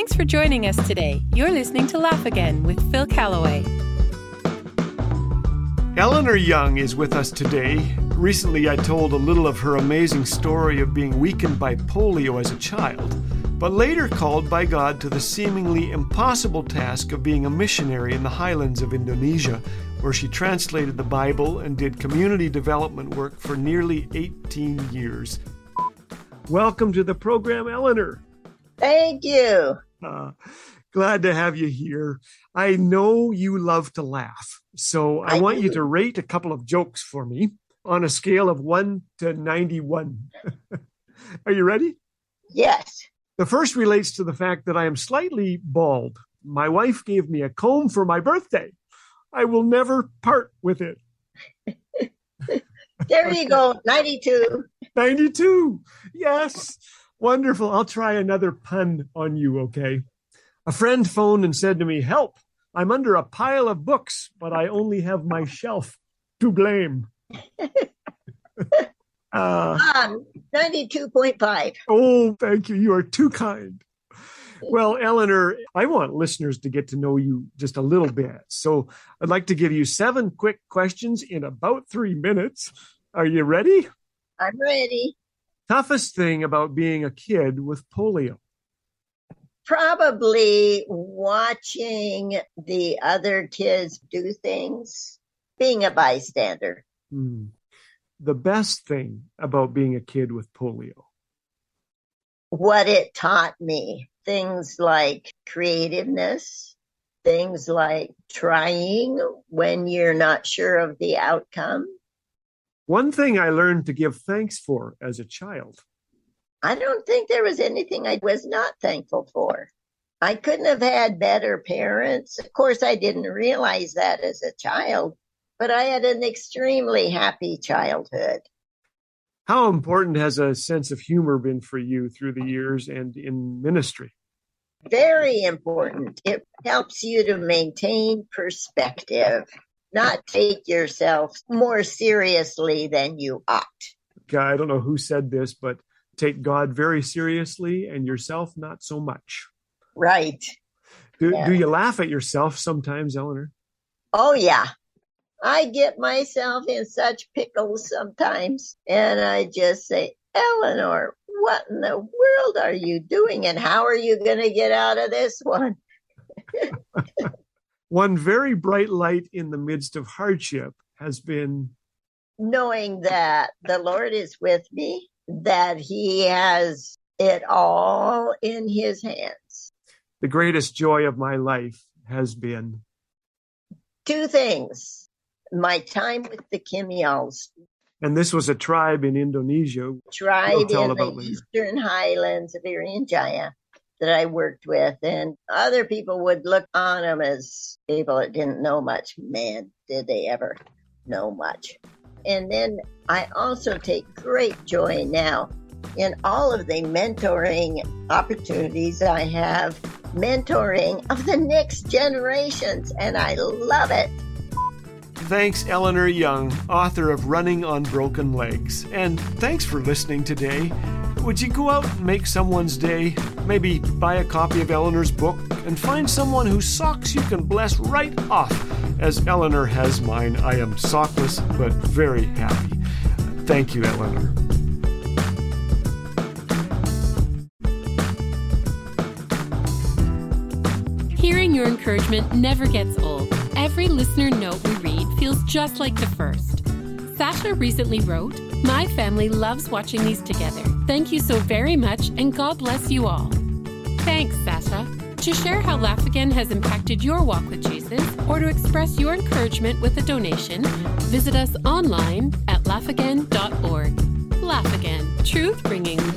Thanks for joining us today. You're listening to Laugh Again with Phil Calloway. Eleanor Young is with us today. Recently, I told a little of her amazing story of being weakened by polio as a child, but later called by God to the seemingly impossible task of being a missionary in the highlands of Indonesia, where she translated the Bible and did community development work for nearly 18 years. Welcome to the program, Eleanor. Thank you. Glad to have you here. I know you love to laugh, so I want you to rate a couple of jokes for me on a scale of 1 to 91. Are you ready? Yes. The first relates to the fact that I am slightly bald. My wife gave me a comb for my birthday. I will never part with it. There you go, 92. 92, yes. Wonderful. I'll try another pun on you, okay? A friend phoned and said to me, "Help, I'm under a pile of books, but I only have my shelf to blame." 92.5. Oh, thank you. You are too kind. Well, Eleanor, I want listeners to get to know you just a little bit. So I'd like to give you 7 quick questions in about 3 minutes. Are you ready? I'm ready. Toughest thing about being a kid with polio? Probably watching the other kids do things, being a bystander. The best thing about being a kid with polio? What it taught me. Things like creativeness, things like trying when you're not sure of the outcome. One thing I learned to give thanks for as a child. I don't think there was anything I was not thankful for. I couldn't have had better parents. Of course, I didn't realize that as a child, but I had an extremely happy childhood. How important has a sense of humor been for you through the years and in ministry? Very important. It helps you to maintain perspective, not take yourself more seriously than you ought. Okay, I don't know who said this, but take God very seriously and yourself not so much. Right. Do you laugh at yourself sometimes, Eleanor? Oh, yeah. I get myself in such pickles sometimes, and I just say, "Eleanor, what in the world are you doing, and how are you going to get out of this one?" One very bright light in the midst of hardship has been knowing that the Lord is with me, that He has it all in His hands. The greatest joy of my life has been 2 things. My time with the Kimials. And this was a tribe in Indonesia. Tribe in the eastern highlands of Irian Jaya that I worked with. And other people would look on them as people that didn't know much. Man, did they ever know much. And then I also take great joy now in all of the mentoring opportunities I have. Mentoring of the next generations. And I love it. Thanks, Eleanor Young, author of Running on Broken Legs. And thanks for listening today. Would you go out and make someone's day? Maybe buy a copy of Eleanor's book and find someone whose socks you can bless right off. As Eleanor has mine, I am sockless but very happy. Thank you, Eleanor. Hearing your encouragement never gets old. Every listener note we read feels just like the first. Sasha recently wrote, "My family loves watching these together. Thank you so very much, and God bless you all." Thanks, Sasha. To share how Laugh Again has impacted your walk with Jesus or to express your encouragement with a donation, visit us online at laughagain.org. Laugh Again, truth bringing